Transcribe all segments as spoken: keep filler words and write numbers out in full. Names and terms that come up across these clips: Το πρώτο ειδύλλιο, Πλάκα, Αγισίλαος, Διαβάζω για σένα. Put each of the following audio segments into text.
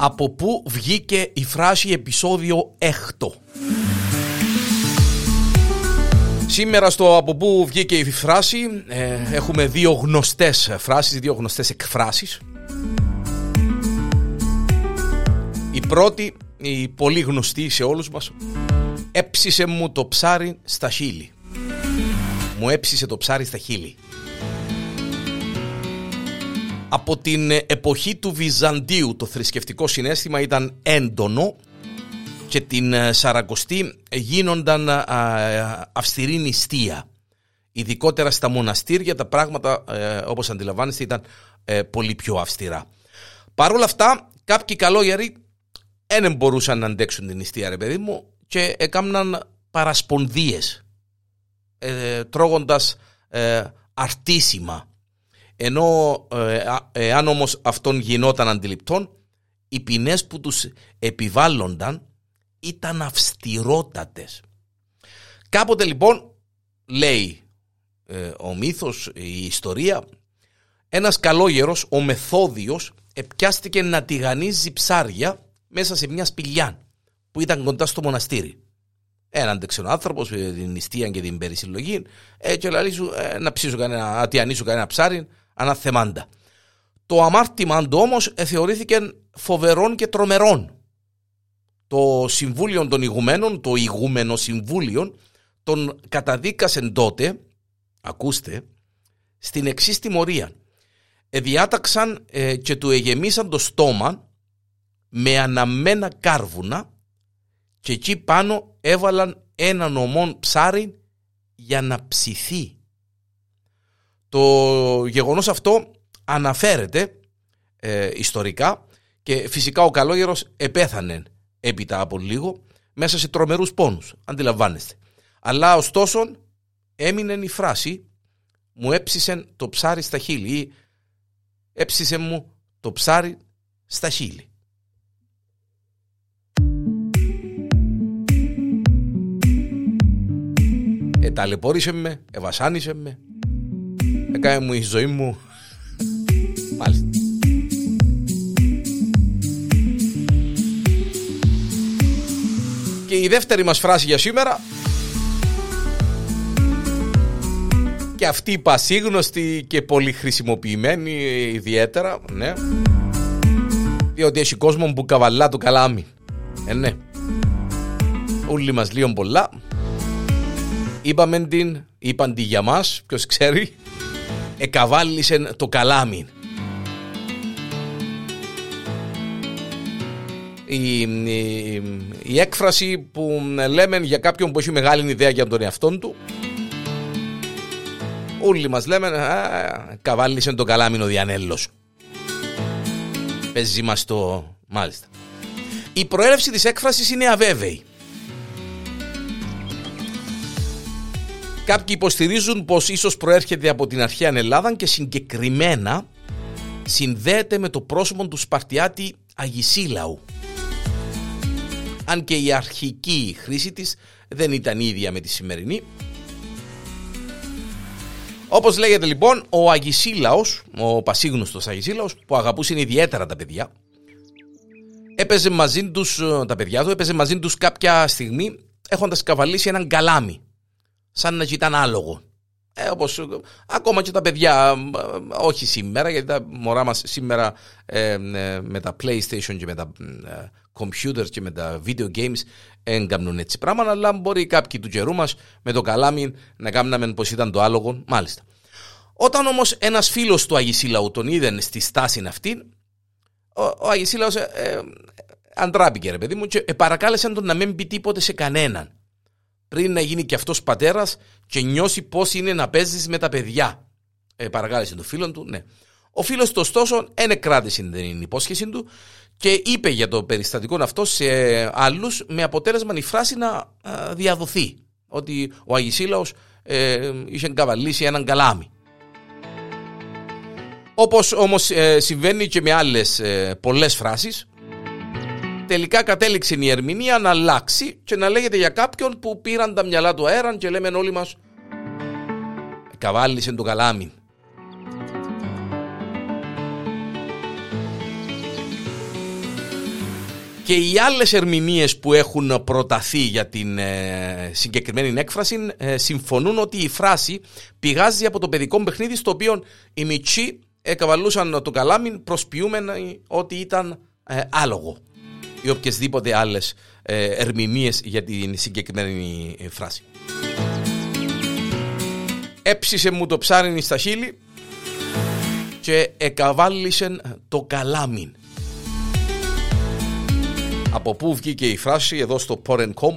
από πού βγήκε η φράση επεισόδιο έκτο. Σήμερα στο από πού βγήκε η φράση ε, έχουμε δύο γνωστές φράσεις, δύο γνωστές εκφράσεις. Η πρώτη, η πολύ γνωστή σε όλους μας, έψισε μου το ψάρι στα χείλη. Μου έψισε το ψάρι στα χείλη. Από την εποχή του Βυζαντίου το θρησκευτικό συναίσθημα ήταν έντονο και την Σαρακοστή γίνονταν α, α, αυστηρή νηστεία. Ειδικότερα στα μοναστήρια τα πράγματα, ε, όπως αντιλαμβάνεστε, ήταν ε, πολύ πιο αυστηρά. Παρ' όλα αυτά, κάποιοι καλόγεροι δεν μπορούσαν να αντέξουν την νηστεία, ρε παιδί μου, και έκαναν παρασπονδίες, ε, τρώγοντας ε, αρτίσιμα. Ενώ ε, εάν όμως αυτόν γινόταν αντιληπτών, οι ποινές που τους επιβάλλονταν ήταν αυστηρότατες. Κάποτε λοιπόν, λέει ε, ο μύθος, η ιστορία, ένας καλόγερος, ο Μεθόδιος, επιάστηκε να τηγανίζει ψάρια μέσα σε μια σπηλιά που ήταν κοντά στο μοναστήρι. Έναν δεξιό άνθρωπο, την νηστεία και την περισυλλογή, ε, και λέει σου ε, να ψήσω κανένα, να τηγανίσω κανένα ψάρι, αναθεμάντα. Το αμάρτημά του όμως ε, θεωρήθηκε φοβερόν και τρομερόν. Το Συμβούλιο των Ηγουμένων, το Ηγούμενο Συμβούλιο, τον καταδίκασε τότε, ακούστε, στην εξής τιμωρία. Διάταξαν ε, και του εγεμίσαν το στόμα με αναμμένα κάρβουνα και εκεί πάνω έβαλαν έναν ομόν ψάρι για να ψηθεί. Το γεγονός αυτό αναφέρεται ε, ιστορικά και φυσικά ο καλόγερος επέθανε έπειτα από λίγο μέσα σε τρομερούς πόνους, αντιλαμβάνεστε. Αλλά ωστόσο έμεινε η φράση «μου έψησεν το ψάρι στα χείλη» ή «έψησε μου το ψάρι στα χείλη». Ε, ταλαιπώρησε με, εβασάνισε με, έκανε μου η ζωή μου. Μάλιστα. Και η δεύτερη μας φράση για σήμερα, και αυτή η πασίγνωστη και πολύ χρησιμοποιημένη ιδιαίτερα, ναι, διότι έχει κόσμο που καβαλά το καλάμι. Ε, ναι. Όλοι μας λίον πολλά. Είπαμε την, είπαν τη για μας, ποιος ξέρει, εκαβάλισεν το καλάμι. Η, η, η έκφραση που λέμε για κάποιον που έχει μεγάλη ιδέα για τον εαυτόν του. Όλοι μας λέμε «καβάλισε τον καλάμινο διανέλος». Παίζει μας το... Μάλιστα. Η προέλευση της έκφρασης είναι αβέβαιη. Κάποιοι υποστηρίζουν πως ίσως προέρχεται από την αρχαία Ελλάδα και συγκεκριμένα συνδέεται με το πρόσωπο του Σπαρτιάτη Αγισίλαου. Αν και η αρχική χρήση της δεν ήταν ίδια με τη σημερινή. Όπως λέγεται λοιπόν, ο Αγισίλαος, ο πασίγνωστος Αγισίλαος, που αγαπούσε ιδιαίτερα τα παιδιά, έπαιζε μαζί τους, τα παιδιά του έπαιζε μαζί τους κάποια στιγμή έχοντας καβαλήσει έναν καλάμι, σαν να ήταν άλογο. Ε, όπως, ακόμα και τα παιδιά, όχι σήμερα, γιατί τα μωρά μας σήμερα ε, με τα PlayStation και με τα ε, computers και με τα video games δεν κάνουν έτσι πράγματα, αλλά μπορεί κάποιοι του καιρού μας με το καλάμι να κάναμε πως ήταν το άλογο, μάλιστα. Όταν όμως ένας φίλος του Αγισίλαου τον είδε στη στάση αυτή, ο, ο Αγισίλαος ε, ε, αντράπηκε, ρε παιδί μου, και ε, παρακάλεσαν τον να μην πει τίποτε σε κανέναν πριν να γίνει και αυτός πατέρας και νιώσει πώς είναι να παίζεις με τα παιδιά. Ε, παρακάλεσε τον φίλο του, ναι. Ο φίλος του, ωστόσο, ενεκράτησε την υπόσχεση του και είπε για το περιστατικό αυτό σε άλλους, με αποτέλεσμα η φράση να διαδοθεί. Ότι ο Αγισίλαος ε, είχε καβαλήσει έναν καλάμι. Όπως όμως ε, συμβαίνει και με άλλες ε, πολλές φράσεις, τελικά κατέληξε η ερμηνεία να αλλάξει και να λέγεται για κάποιον που πήραν τα μυαλά του αέραν και λέμε όλοι μας «καβάλισε το καλάμι». Και οι άλλες ερμηνείες που έχουν προταθεί για την ε, συγκεκριμένη έκφραση ε, συμφωνούν ότι η φράση πηγάζει από το παιδικό παιχνίδι στο οποίο οι μητσοί εκαβαλούσαν το καλάμι προσποιούμενοι ότι ήταν ε, άλογο, ή οποιασδήποτε άλλες ε, ερμηνείες για την συγκεκριμένη φράση. Έψισε μου το ψάρινι στα χείλη και εκαβάλισεν το καλάμιν. Από πού βγήκε η φράση εδώ στο Porn τελεία com.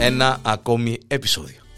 Ένα ακόμη επεισόδιο.